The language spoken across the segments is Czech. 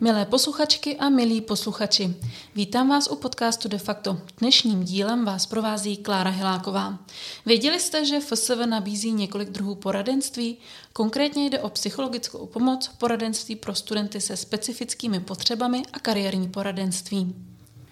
Milé posluchačky a milí posluchači, vítám vás u podcastu De facto. Dnešním dílem vás provází Klára Hiláková. Věděli jste, že FSV nabízí několik druhů poradenství? Konkrétně jde o psychologickou pomoc, poradenství pro studenty se specifickými potřebami a kariérní poradenství.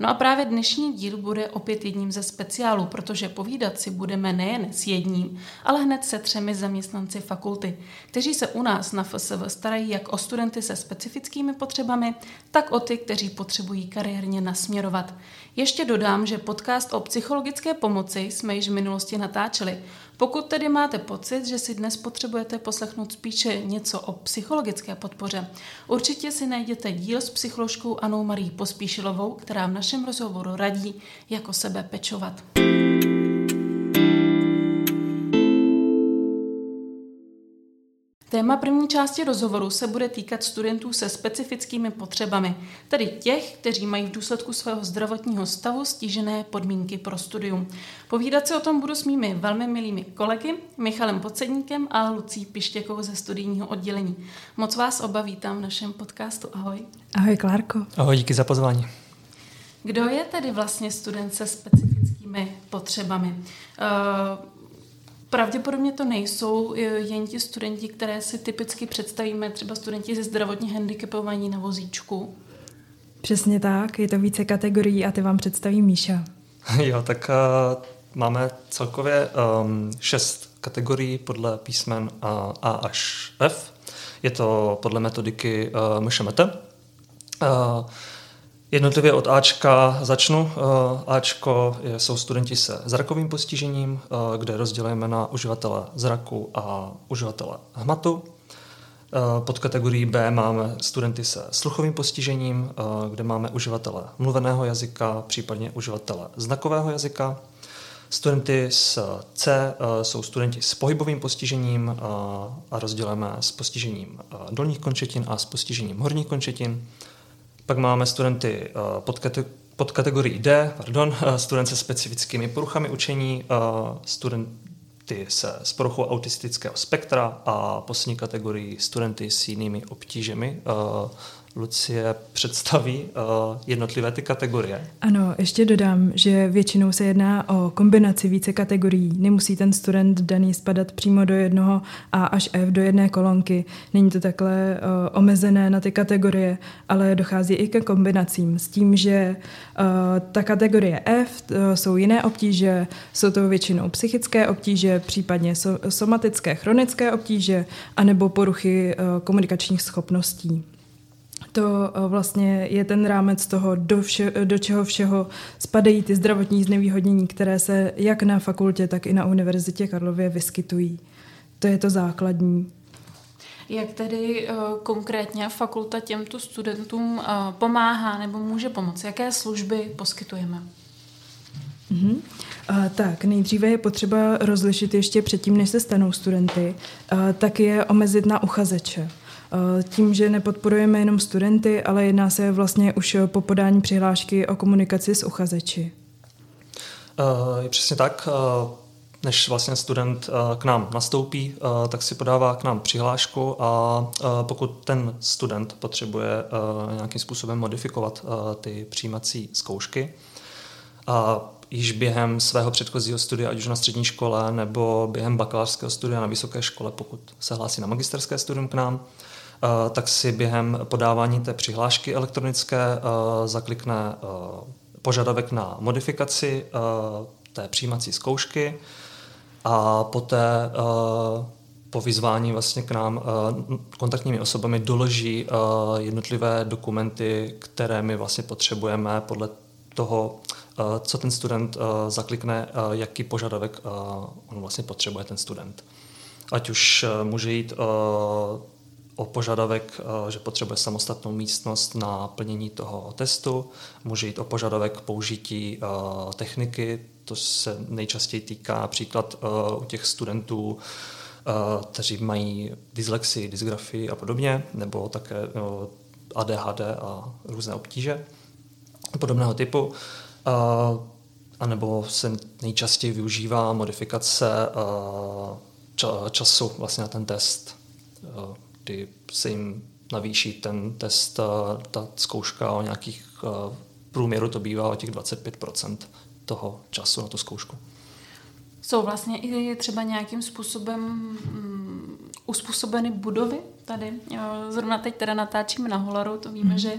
No a právě dnešní díl bude opět jedním ze speciálů, protože povídat si budeme nejen s jedním, ale hned se 3 zaměstnanci fakulty, kteří se u nás na FSV starají jak o studenty se specifickými potřebami, tak o ty, kteří potřebují kariérně nasměrovat. Ještě dodám, že podcast o psychologické pomoci jsme již v minulosti natáčeli. Pokud tedy máte pocit, že si dnes potřebujete poslechnout spíše něco o psychologické podpoře, určitě si najděte díl s psycholožkou Anou Marí Pospíšilovou, která v našem rozhovoru radí, jak o sebe pečovat. Téma první části rozhovoru se bude týkat studentů se specifickými potřebami, tedy těch, kteří mají v důsledku svého zdravotního stavu stížené podmínky pro studium. Povídat se o tom budu s mými velmi milými kolegy, Michalem Podsedníkem a Lucí Pištěkovou ze studijního oddělení. Moc vás oba vítám v našem podcastu. Ahoj. Ahoj, Klárko. Ahoj, díky za pozvání. Kdo je tedy vlastně student se specifickými potřebami? Pravděpodobně to nejsou jen ti studenti, které si typicky představíme, třeba studenti ze zdravotně handicapovaní na vozíčku. Přesně tak, je to více kategorií a ty vám představí Míša. Jo, tak máme celkově 6 kategorií podle písmen A až F. Je to podle metodiky MŠMT. Jednotlivě od Ačka začnu. Ačko jsou studenti se zrakovým postižením, kde rozdělujeme na uživatele zraku a uživatele hmatu. Pod kategorií B máme studenty se sluchovým postižením, kde máme uživatele mluveného jazyka, případně uživatele znakového jazyka. Studenty z C jsou studenti s pohybovým postižením a rozdělujeme s postižením dolních končetin a s postižením horních končetin. Pak máme studenty pod kategorii D, student se specifickými poruchami učení, studenty s poruchou autistického spektra a poslední kategorii studenty s jinými obtížemi. Lucie představí jednotlivé ty kategorie. Ano, ještě dodám, že většinou se jedná o kombinaci více kategorií. Nemusí ten student daný spadat přímo do jednoho A až F, do jedné kolonky. Není to takhle omezené na ty kategorie, ale dochází i ke kombinacím s tím, že ta kategorie F jsou jiné obtíže, jsou to většinou psychické obtíže, případně somatické, chronické obtíže, anebo poruchy komunikačních schopností. To vlastně je ten rámec toho, do čeho všeho spadají ty zdravotní znevýhodnění, které se jak na fakultě, tak i na Univerzitě Karlově vyskytují. To je to základní. Jak tedy konkrétně fakulta těmto studentům pomáhá nebo může pomoci? Jaké služby poskytujeme? Mm-hmm. Tak, nejdříve je potřeba rozlišit ještě předtím, než se stanou studenty, tak je omezit na uchazeče. Tím, že nepodporujeme jenom studenty, ale jedná se vlastně už po podání přihlášky o komunikaci s uchazeči. Je přesně tak. Než vlastně student k nám nastoupí, tak si podává k nám přihlášku a pokud ten student potřebuje nějakým způsobem modifikovat ty přijímací zkoušky, již během svého předchozího studia, ať už na střední škole nebo během bakalářského studia na vysoké škole, pokud se hlásí na magisterské studium k nám, tak si během podávání té přihlášky elektronické zaklikne požadavek na modifikaci té přijímací zkoušky a poté po vyzvání vlastně k nám kontaktními osobami doloží jednotlivé dokumenty, které my vlastně potřebujeme podle toho, co ten student zaklikne, jaký požadavek on vlastně potřebuje ten student. Ať už může jít o požadavek, že potřebuje samostatnou místnost na plnění toho testu, může jít o požadavek použití techniky, to se nejčastěji týká například u těch studentů, kteří mají dyslexii, dysgrafii a podobně, nebo také ADHD a různé obtíže podobného typu. A nebo se nejčastěji využívá modifikace času vlastně na ten test, kdy se jim navýší ten test, ta zkouška o nějakých, průměru to bývá o těch 25% toho času na tu zkoušku. Jsou vlastně i třeba nějakým způsobem uspůsobeny budovy tady. Jo, zrovna teď teda natáčíme na Holaru, to víme, že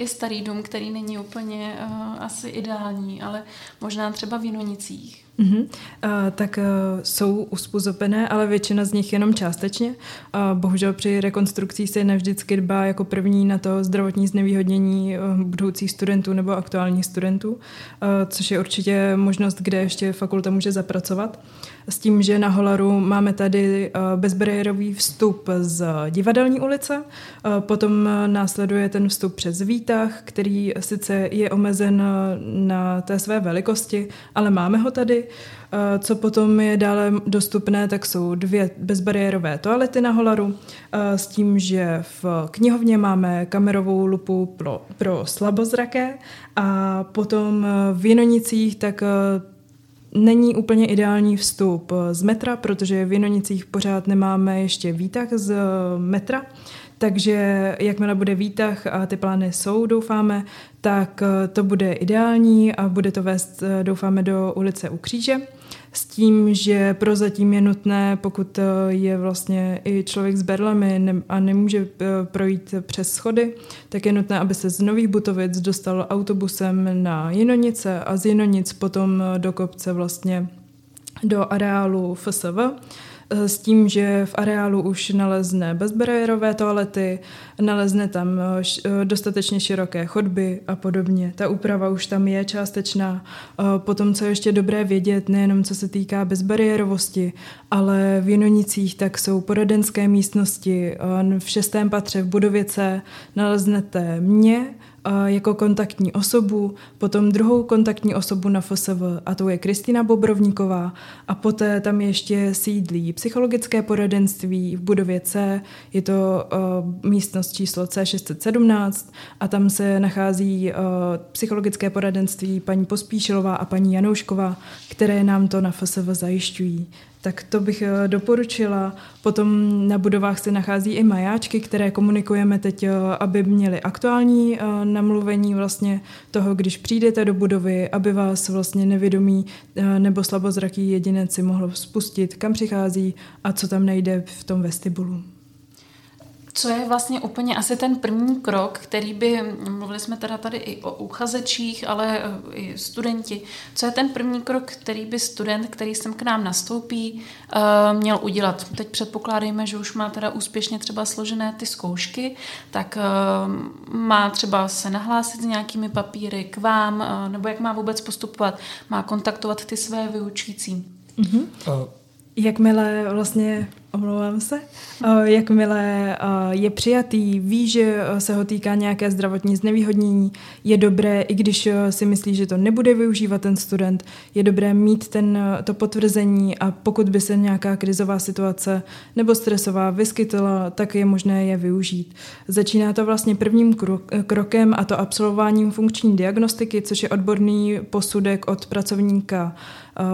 je starý dům, který není úplně asi ideální, ale možná třeba v Jinonicích. Jsou uspůsobené, ale většina z nich jenom částečně. Bohužel při rekonstrukcích se nevždycky dbá jako první na to zdravotní znevýhodnění budoucích studentů nebo aktuálních studentů, což je určitě možnost, kde ještě fakulta může zapracovat. S tím, že na Holaru máme tady bezbariérový vstup z Divadelní ulice, potom následuje ten vstup přes výtah, který sice je omezen na té své velikosti, ale máme ho tady. Co potom je dále dostupné, tak jsou 2 bezbariérové toalety na Holaru, s tím, že v knihovně máme kamerovou lupu pro slabozraké a potom v Jinonicích tak není úplně ideální vstup z metra, protože v Jinonicích pořád nemáme ještě výtah z metra, takže jakmile bude výtah a ty plány jsou, doufáme, tak to bude ideální a bude to vést, doufáme, do ulice U Kříže. S tím, že prozatím je nutné, pokud je vlastně i člověk s berlemi a nemůže projít přes schody, tak je nutné, aby se z Nových Butovic dostal autobusem na Jinonice a z Jinonic potom do kopce vlastně do areálu FSV. S tím, že v areálu už nalezne bezbariérové toalety, nalezne tam dostatečně široké chodby a podobně. Ta úprava už tam je částečná. Potom, co ještě dobré vědět, nejenom co se týká bezbariérovosti, ale v Jinonicích tak jsou poradenské místnosti. V 6. patře v budově C naleznete mě jako kontaktní osobu, potom druhou kontaktní osobu na FSV, a to je Kristýna Bobrovníková, a poté tam ještě sídlí psychologické poradenství v budově C, je to místnost číslo C617 a tam se nachází psychologické poradenství paní Pospíšilová a paní Janoušková, které nám to na FSV zajišťují. Tak to bych doporučila. Potom na budovách se nachází i majáčky, které komunikujeme teď, aby měly aktuální namluvení vlastně toho, když přijdete do budovy, aby vás vlastně nevědomý nebo slabozraký jedinec si mohl spustit, kam přichází a co tam najde v tom vestibulu. Co je vlastně úplně asi ten první krok, který by, mluvili jsme teda tady i o uchazečích, ale i studenti, co je ten první krok, který by student, který sem k nám nastoupí, měl udělat? Teď předpokládejme, že už má teda úspěšně třeba složené ty zkoušky, tak má třeba se nahlásit s nějakými papíry k vám, nebo jak má vůbec postupovat, má kontaktovat ty své vyučující. Mm-hmm. Jakmile vlastně, omlouvám se, jakmile je přijatý, ví, že se ho týká nějaké zdravotní znevýhodnění, je dobré, i když si myslí, že to nebude využívat ten student, je dobré mít to potvrzení, a pokud by se nějaká krizová situace nebo stresová vyskytla, tak je možné je využít. Začíná to vlastně prvním krokem, a to absolvováním funkční diagnostiky, což je odborný posudek od pracovníka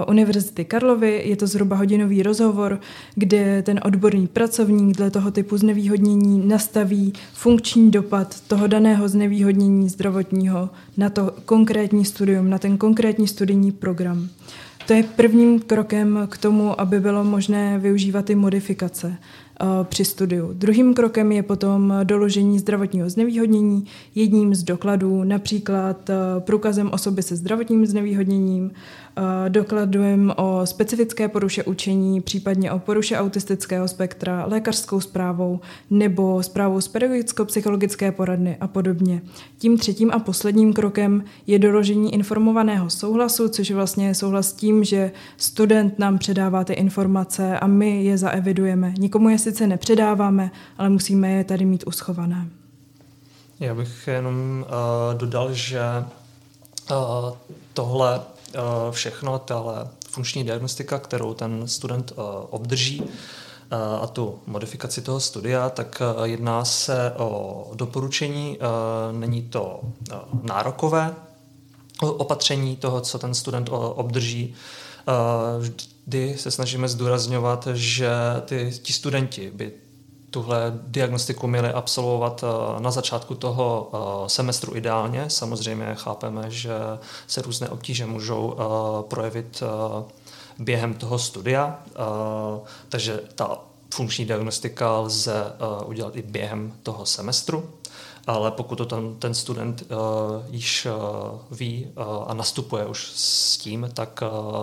Univerzity Karlovy. Je to zhruba hodinový rozhovor, kde ten odborný pracovník dle toho typu znevýhodnění nastaví funkční dopad toho daného znevýhodnění zdravotního na to konkrétní studium, na ten konkrétní studijní program. To je prvním krokem k tomu, aby bylo možné využívat i modifikace při studiu. Druhým krokem je potom doložení zdravotního znevýhodnění jedním z dokladů, například průkazem osoby se zdravotním znevýhodněním, dokladem o specifické poruše učení, případně o poruše autistického spektra, lékařskou zprávou nebo zprávou z pedagogicko-psychologické poradny a podobně. Tím třetím a posledním krokem je doložení informovaného souhlasu, což je vlastně souhlas s tím, že student nám předává ty informace a my je zaevidujeme. Nikomu je sice nepředáváme, ale musíme je tady mít uschované. Já bych jenom dodal, že tohle všechno, tahle funkční diagnostika, kterou ten student obdrží, a tu modifikaci toho studia, tak jedná se o doporučení, není to nárokové opatření toho, co ten student obdrží. Vždy se snažíme zdůrazňovat, že ti studenti by tuhle diagnostiku měli absolvovat na začátku toho semestru ideálně. Samozřejmě chápeme, že se různé obtíže můžou projevit během toho studia, takže ta funkční diagnostika lze udělat i během toho semestru, ale pokud to ten student již ví a nastupuje už s tím, tak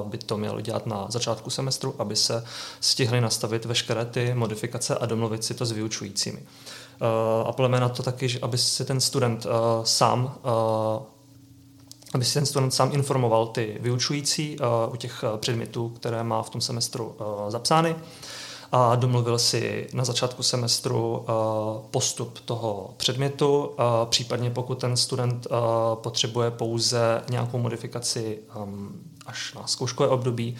by to mělo dělat na začátku semestru, aby se stihly nastavit veškeré ty modifikace a domluvit si to s vyučujícími. Apelujeme na to taky, že aby si ten student sám informoval ty vyučující u těch předmětů, které má v tom semestru zapsány, a domluvil si na začátku semestru postup toho předmětu, případně pokud ten student potřebuje pouze nějakou modifikaci až na zkouškové období,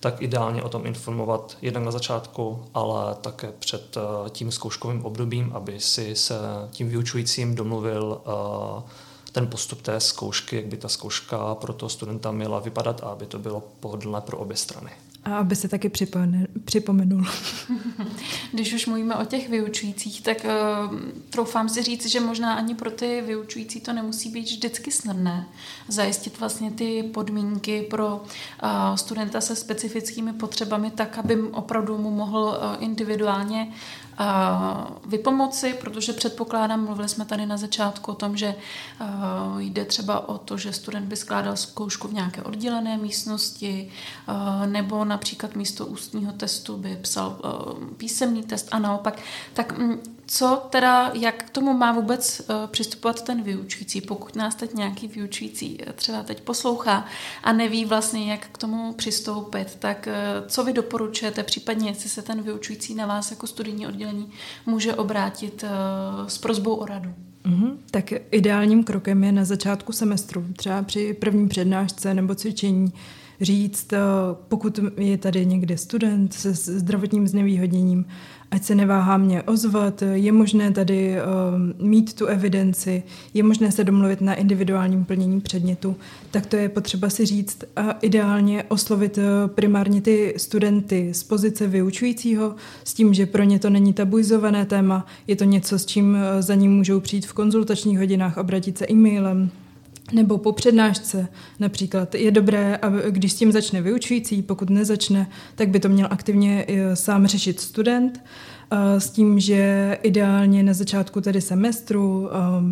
tak ideálně o tom informovat jednak na začátku, ale také před tím zkouškovým obdobím, aby si se tím vyučujícím domluvil ten postup té zkoušky, jak by ta zkouška pro toho studenta měla vypadat a aby to bylo pohodlné pro obě strany. A aby se taky připomenul. Když už mluvíme o těch vyučujících, tak troufám si říct, že možná ani pro ty vyučující to nemusí být vždycky snadné. Zajistit vlastně ty podmínky pro studenta se specifickými potřebami tak, aby opravdu mu mohl individuálně vypomoci, protože předpokládám, mluvili jsme tady na začátku o tom, že jde třeba o to, že student by skládal zkoušku v nějaké oddělené místnosti, nebo například místo ústního testu by psal písemný test a naopak. Tak co teda, jak k tomu má vůbec přistupovat ten vyučující, pokud nás teď nějaký vyučující třeba teď poslouchá a neví vlastně, jak k tomu přistoupit, tak co vy doporučujete, případně jestli se ten vyučující na vás jako studijní oddělení může obrátit s prosbou o radu? Tak ideálním krokem je na začátku semestru, třeba při první přednášce nebo cvičení, říct, pokud je tady někde student se zdravotním znevýhodněním, ať se neváhá mě ozvat, je možné tady mít tu evidenci, je možné se domluvit na individuálním plnění předmětu, tak to je potřeba si říct a ideálně oslovit primárně ty studenty z pozice vyučujícího s tím, že pro ně to není tabuizované téma, je to něco, s čím za ním můžou přijít v konzultačních hodinách, obratit se e-mailem, nebo po přednášce například. Je dobré, když s tím začne vyučující, pokud nezačne, tak by to měl aktivně sám řešit student, s tím, že ideálně na začátku tedy semestru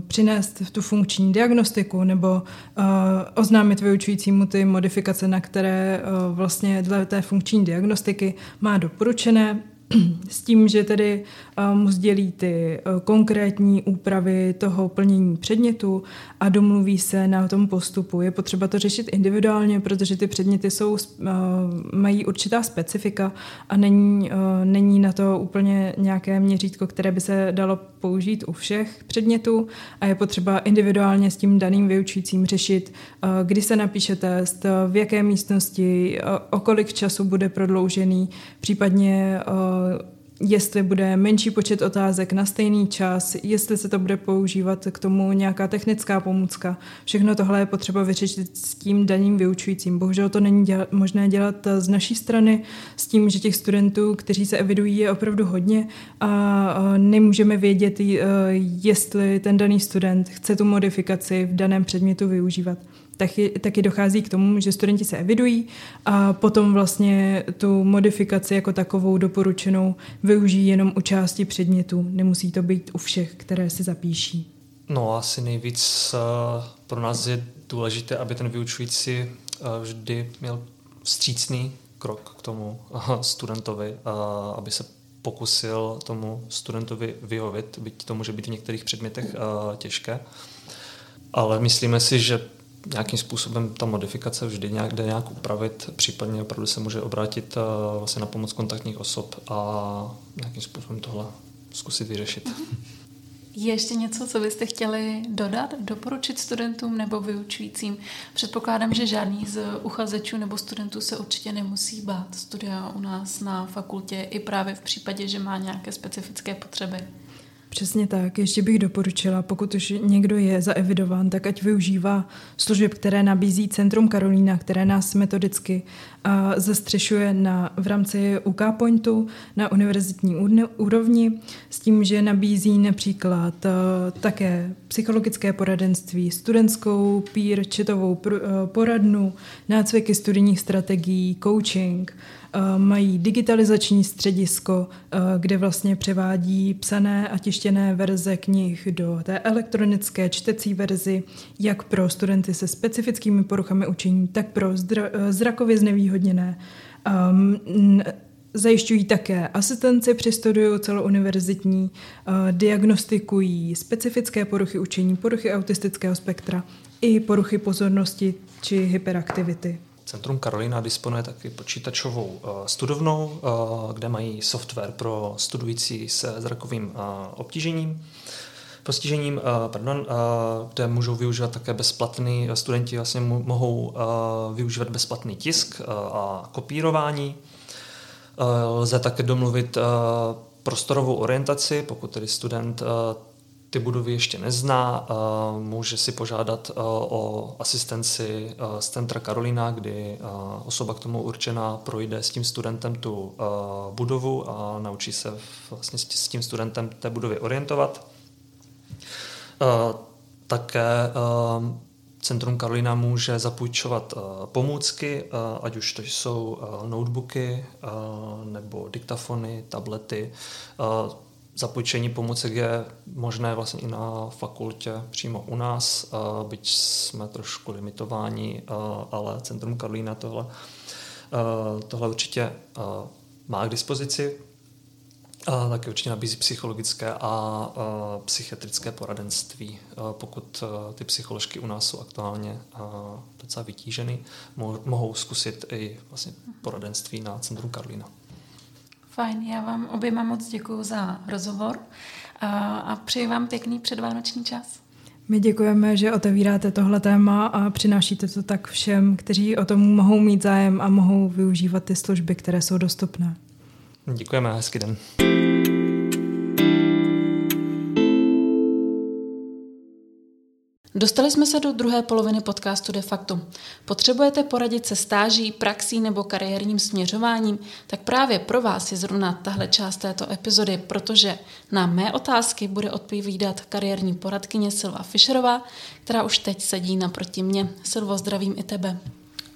přinést tu funkční diagnostiku nebo oznámit vyučujícímu ty modifikace, na které vlastně dle té funkční diagnostiky má doporučené, s tím, že tedy mu sdělí ty konkrétní úpravy toho plnění předmětu a domluví se na tom postupu. Je potřeba to řešit individuálně, protože ty předměty mají určitá specifika a není na to úplně nějaké měřítko, které by se dalo použít u všech předmětů a je potřeba individuálně s tím daným vyučujícím řešit, kdy se napíše test, v jaké místnosti, o kolik času bude prodloužený, případně jestli bude menší počet otázek na stejný čas, jestli se to bude používat k tomu nějaká technická pomůcka. Všechno tohle je potřeba vyřešit s tím daným vyučujícím. Bohužel to není možné dělat z naší strany s tím, že těch studentů, kteří se evidují, je opravdu hodně a nemůžeme vědět, jestli ten daný student chce tu modifikaci v daném předmětu využívat. Taky dochází k tomu, že studenti se evidují a potom vlastně tu modifikaci jako takovou doporučenou využijí jenom u části předmětů. Nemusí to být u všech, které se zapíší. No asi nejvíc pro nás je důležité, aby ten vyučující vždy měl vstřícný krok k tomu studentovi, aby se pokusil tomu studentovi vyhovět, byť to může být v některých předmětech těžké. Ale myslíme si, že nějakým způsobem ta modifikace vždy jde nějak upravit, případně opravdu se může obrátit vlastně na pomoc kontaktních osob a nějakým způsobem tohle zkusit vyřešit. Je ještě něco, co byste chtěli dodat, doporučit studentům nebo vyučujícím? Předpokládám, že žádný z uchazečů nebo studentů se určitě nemusí bát studia u nás na fakultě i právě v případě, že má nějaké specifické potřeby. Přesně tak. Ještě bych doporučila, pokud už někdo je zaevidován, tak ať využívá služeb, které nabízí Centrum Karolina, které nás metodicky zastřešuje v rámci UK Pointu na univerzitní úrovni s tím, že nabízí například také psychologické poradenství, studentskou peer chatovou poradnu, nácviky studijních strategií, coaching. Mají digitalizační středisko, kde vlastně převádí psané a tištěné verze knih do té elektronické čtecí verzi, jak pro studenty se specifickými poruchami učení, tak pro zrakově znevýhodněné. Zajišťují také asistenci při studiu celouniverzitní, diagnostikují specifické poruchy učení, poruchy autistického spektra i poruchy pozornosti či hyperaktivity. Centrum Karolina disponuje taky počítačovou studovnou, kde mají software pro studující se zrakovým postižením, kde můžou využívat také bezplatný, studenti vlastně mohou využívat bezplatný tisk a kopírování. Lze také domluvit prostorovou orientaci, pokud tedy student ty budovy ještě nezná, může si požádat o asistenci z Centra Karolina, kdy osoba k tomu určená projde s tím studentem tu budovu a naučí se vlastně s tím studentem té budově orientovat. Také Centrum Karolina může zapůjčovat pomůcky, ať už to jsou notebooky nebo diktafony, tablety. Zapůjčení pomůcek je možné vlastně i na fakultě přímo u nás, byť jsme trošku limitováni, ale Centrum Karolina tohle určitě má k dispozici. Taky určitě nabízí psychologické a psychiatrické poradenství, pokud ty psycholožky u nás jsou aktuálně docela vytíženy, mohou zkusit i vlastně poradenství na Centrum Karolina. Fajn, já vám oběma moc děkuju za rozhovor a přeji vám pěkný předvánoční čas. My děkujeme, že otevíráte tohle téma a přinášíte to tak všem, kteří o tom mohou mít zájem a mohou využívat ty služby, které jsou dostupné. Děkujeme a hezký den. Dostali jsme se do druhé poloviny podcastu De facto. Potřebujete poradit se stáží, praxí nebo kariérním směřováním? Tak právě pro vás je zrovna tahle část této epizody, protože na mé otázky bude odpovídat kariérní poradkyně Silva Fišerová, která už teď sedí naproti mě. Silvo, zdravím i tebe.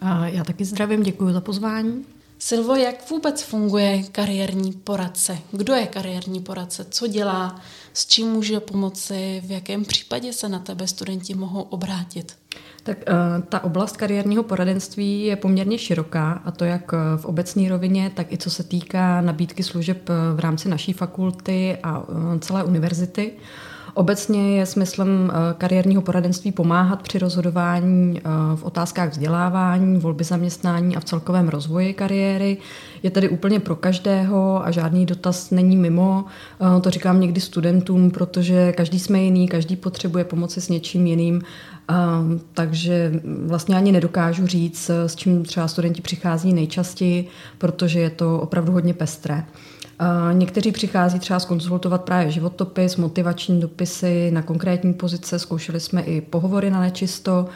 A já taky zdravím, děkuji za pozvání. Silvo, jak vůbec funguje kariérní poradce? Kdo je kariérní poradce? Co dělá? S čím může pomoci? V jakém případě se na tebe studenti mohou obrátit? Tak ta oblast kariérního poradenství je poměrně široká, a to jak v obecní rovině, tak i co se týká nabídky služeb v rámci naší fakulty a celé univerzity. Obecně je smyslem kariérního poradenství pomáhat při rozhodování v otázkách vzdělávání, volby zaměstnání a v celkovém rozvoji kariéry. Je tedy úplně pro každého a žádný dotaz není mimo. To říkám někdy studentům, protože každý jsme jiný, každý potřebuje pomoci s něčím jiným, takže vlastně ani nedokážu říct, s čím třeba studenti přichází nejčastěji, protože je to opravdu hodně pestré. Někteří přichází třeba zkonzultovat právě životopis, motivační dopisy na konkrétní pozice, zkoušeli jsme i pohovory na nečisto,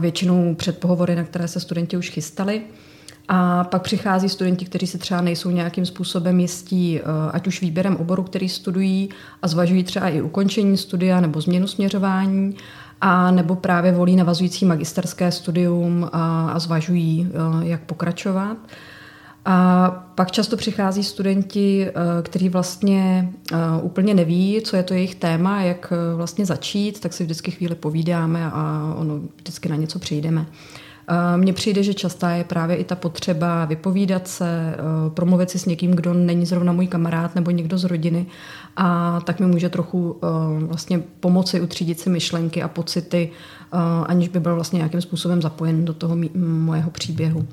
většinou předpohovory, na které se studenti už chystali. A pak přichází studenti, kteří se třeba nejsou nějakým způsobem jistí, ať už výběrem oboru, který studují, a zvažují třeba i ukončení studia nebo změnu směřování, a nebo právě volí navazující magisterské studium a zvažují, jak pokračovat. A pak často přichází studenti, kteří vlastně úplně neví, co je to jejich téma, jak vlastně začít, tak si vždycky chvíli povídáme a ono vždycky na něco přijdeme. Mně přijde, že častá je právě i ta potřeba vypovídat se, promluvit si s někým, kdo není zrovna můj kamarád nebo někdo z rodiny, a tak mi může trochu vlastně pomoci utřídit si myšlenky a pocity, aniž by byl vlastně nějakým způsobem zapojen do toho mojeho příběhu.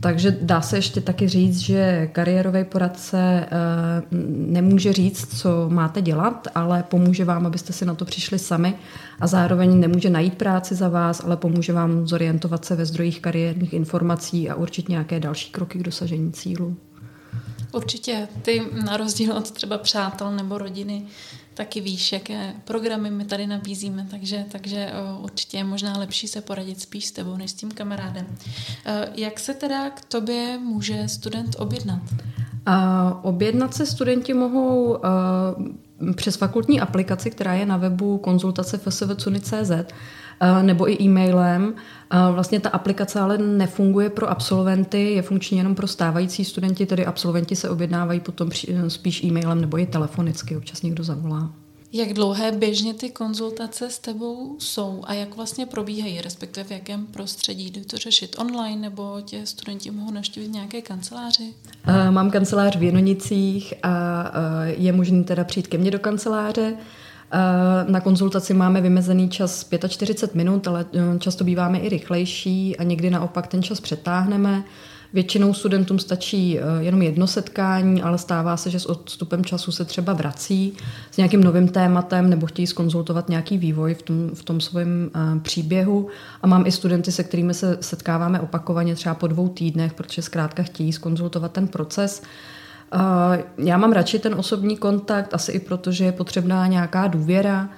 Takže dá se ještě taky říct, že kariérový poradce nemůže říct, co máte dělat, ale pomůže vám, abyste si na to přišli sami, a zároveň nemůže najít práci za vás, ale pomůže vám zorientovat se ve zdrojích kariérních informací a určit nějaké další kroky k dosažení cílů. Určitě. Ty na rozdíl od třeba přátel nebo rodiny taky víš, jaké programy my tady nabízíme, takže určitě je možná lepší se poradit spíš s tebou než s tím kamarádem. Jak se teda k tobě může student objednat? Objednat se studenti mohou přes fakultní aplikaci, která je na webu konzultace.fsv.cuni.cz nebo i e-mailem. Vlastně ta aplikace ale nefunguje pro absolventy, je funkční jenom pro stávající studenti, tedy absolventi se objednávají potom spíš e-mailem nebo i telefonicky, občas někdo zavolá. Jak dlouhé běžně ty konzultace s tebou jsou a jak vlastně probíhají, respektive v jakém prostředí? Jde to řešit online nebo tě studenti mohou navštívit v nějaké kanceláři? Mám kancelář v Jenonicích a je možný teda přijít ke mně do kanceláře. Na konzultaci máme vymezený čas 45 minut, ale často býváme i rychlejší a někdy naopak ten čas přetáhneme. Většinou studentům stačí jenom jedno setkání, ale stává se, že s odstupem času se třeba vrací s nějakým novým tématem nebo chtějí zkonzultovat nějaký vývoj v tom svém příběhu. A mám i studenty, se kterými se setkáváme opakovaně třeba po 2 týdnech, protože zkrátka chtějí zkonzultovat ten proces. Já mám radši ten osobní kontakt, asi i proto, že je potřebná nějaká důvěra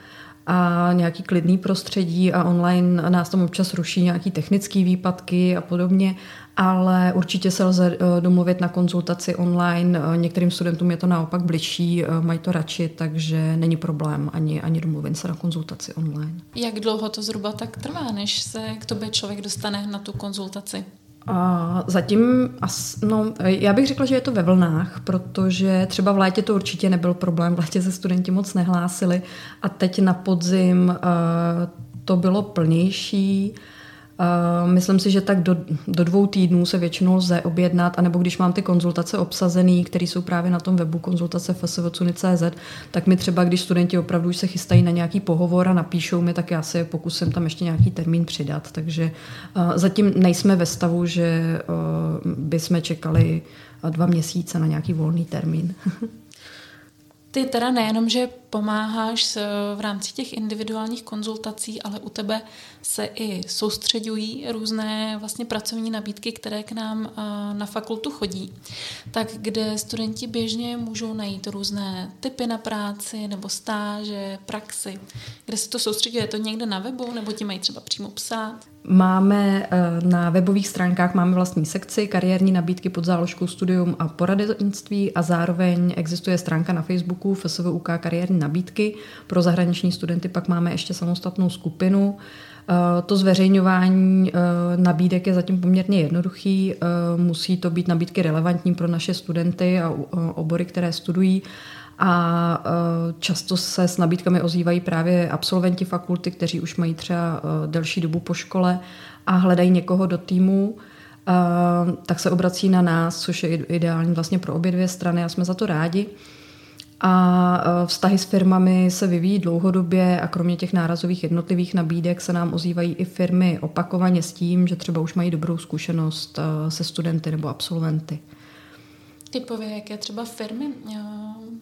a nějaký klidný prostředí a online nás tam občas ruší nějaký technické výpadky a podobně, ale určitě se lze domluvit na konzultaci online. Některým studentům je to naopak bližší, mají to radši, takže není problém ani domluvit se na konzultaci online. Jak dlouho to zhruba tak trvá, než se k tobě člověk dostane na tu konzultaci? Zatím, já bych řekla, že je to ve vlnách, protože třeba v létě to určitě nebyl problém, v létě se studenti moc nehlásili a teď na podzim to bylo plnější. Myslím si, že tak do 2 týdnů se většinou lze objednat, anebo když mám ty konzultace obsazený, které jsou právě na tom webu konzultace.fsv.cz, tak mi třeba, když studenti opravdu už se chystají na nějaký pohovor a napíšou mi, tak já se pokusím tam ještě nějaký termín přidat. Takže zatím nejsme ve stavu, že bychom čekali 2 měsíce na nějaký volný termín. Ty teda nejenom, že pomáháš v rámci těch individuálních konzultací, ale u tebe se i soustředují různé vlastně pracovní nabídky, které k nám na fakultu chodí. Tak kde studenti běžně můžou najít různé typy na práci nebo stáže, praxi? Kde se to soustředuje? Je to někde na webu nebo ti mají třeba přímo psát? Máme na webových stránkách máme vlastní sekci kariérní nabídky pod záložkou studium a poradenství a zároveň existuje stránka na Facebooku FSV UK kariérní nabídky. Pro zahraniční studenty pak máme ještě samostatnou skupinu. To zveřejňování nabídek je zatím poměrně jednoduchý. Musí to být nabídky relevantní pro naše studenty a obory, které studují. A často se s nabídkami ozývají právě absolventi fakulty, kteří už mají třeba delší dobu po škole a hledají někoho do týmu, tak se obrací na nás, což je ideální vlastně pro obě dvě strany a jsme za to rádi. A vztahy s firmami se vyvíjí dlouhodobě a kromě těch nárazových jednotlivých nabídek se nám ozývají i firmy opakovaně s tím, že třeba už mají dobrou zkušenost se studenty nebo absolventy. Typově, jaké třeba firmy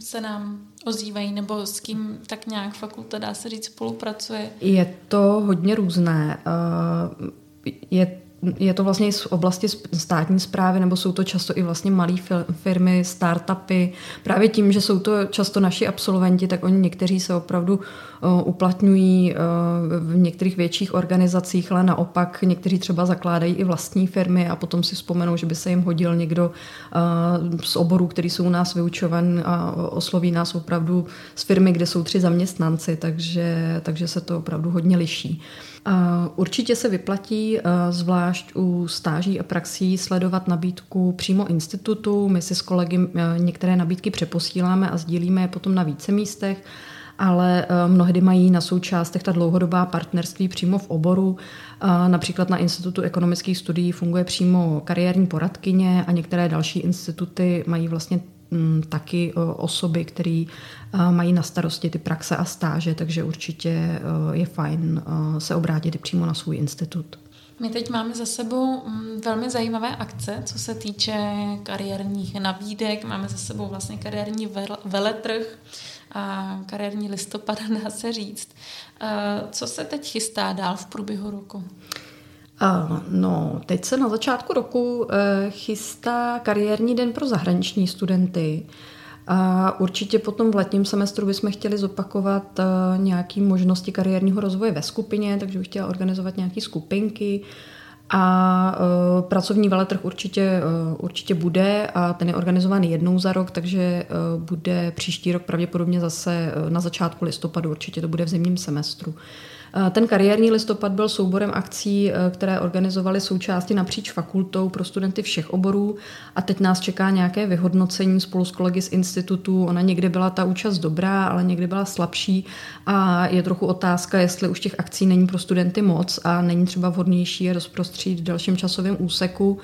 se nám ozývají nebo s kým tak nějak fakulta, dá se říct, spolupracuje? Je to hodně různé. Je to vlastně z oblasti státní správy, nebo jsou to často i vlastně malé firmy, startupy. Právě tím, že jsou to často naši absolventi, tak oni někteří se opravdu uplatňují v některých větších organizacích, ale naopak někteří třeba zakládají i vlastní firmy a potom si vzpomenou, že by se jim hodil někdo z oborů, který jsou u nás vyučovan a osloví nás opravdu z firmy, kde jsou 3 zaměstnanci, takže se to opravdu hodně liší. Určitě se vyplatí zvlášť u stáží a praxí sledovat nabídku přímo institutu. My si s kolegy některé nabídky přeposíláme a sdílíme je potom na více místech, ale mnohdy mají na součástech ta dlouhodobá partnerství přímo v oboru. Například na Institutu ekonomických studií funguje přímo kariérní poradkyně a některé další instituty mají vlastně taky osoby, které mají na starosti ty praxe a stáže, takže určitě je fajn se obrátit přímo na svůj institut. My teď máme za sebou velmi zajímavé akce, co se týče kariérních nabídek. Máme za sebou vlastně kariérní veletrh a kariérní listopad, dá se říct. Co se teď chystá dál v průběhu roku? No, teď se na začátku roku chystá kariérní den pro zahraniční studenty. A určitě potom v letním semestru bychom chtěli zopakovat nějaké možnosti kariérního rozvoje ve skupině, takže bych chtěla organizovat nějaké skupinky a pracovní veletrh určitě bude a ten je organizovaný jednou za rok, takže bude příští rok pravděpodobně zase na začátku listopadu, určitě to bude v zimním semestru. Ten kariérní listopad byl souborem akcí, které organizovaly součásti napříč fakultou pro studenty všech oborů a teď nás čeká nějaké vyhodnocení spolu s kolegy z institutu. Ona někde byla ta účast dobrá, ale někde byla slabší a je trochu otázka, jestli už těch akcí není pro studenty moc a není třeba vhodnější je rozprostřít v dalším časovém úseku,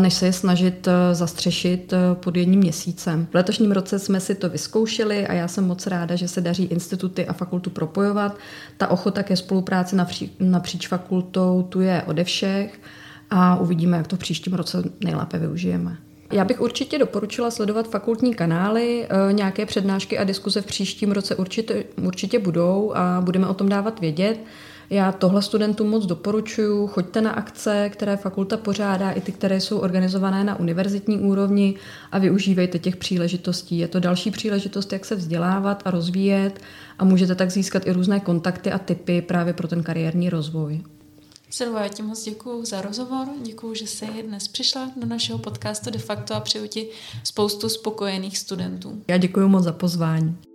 než se je snažit zastřešit pod jedním měsícem. V letošním roce jsme si to vyzkoušeli a já jsem moc ráda, že se daří instituty a fakultu propojovat. Ta ochota ke spolupráci napříč fakultou tu je ode všech a uvidíme, jak to v příštím roce nejlépe využijeme. Já bych určitě doporučila sledovat fakultní kanály, nějaké přednášky a diskuze v příštím roce určitě budou a budeme o tom dávat vědět. Já tohle studentům moc doporučuji, choďte na akce, které fakulta pořádá, i ty, které jsou organizované na univerzitní úrovni a využívejte těch příležitostí. Je to další příležitost, jak se vzdělávat a rozvíjet a můžete tak získat i různé kontakty a tipy právě pro ten kariérní rozvoj. Silvo, já ti moc děkuju za rozhovor, děkuju, že jsi dnes přišla do našeho podcastu de facto a přeju ti spoustu spokojených studentů. Já děkuju moc za pozvání.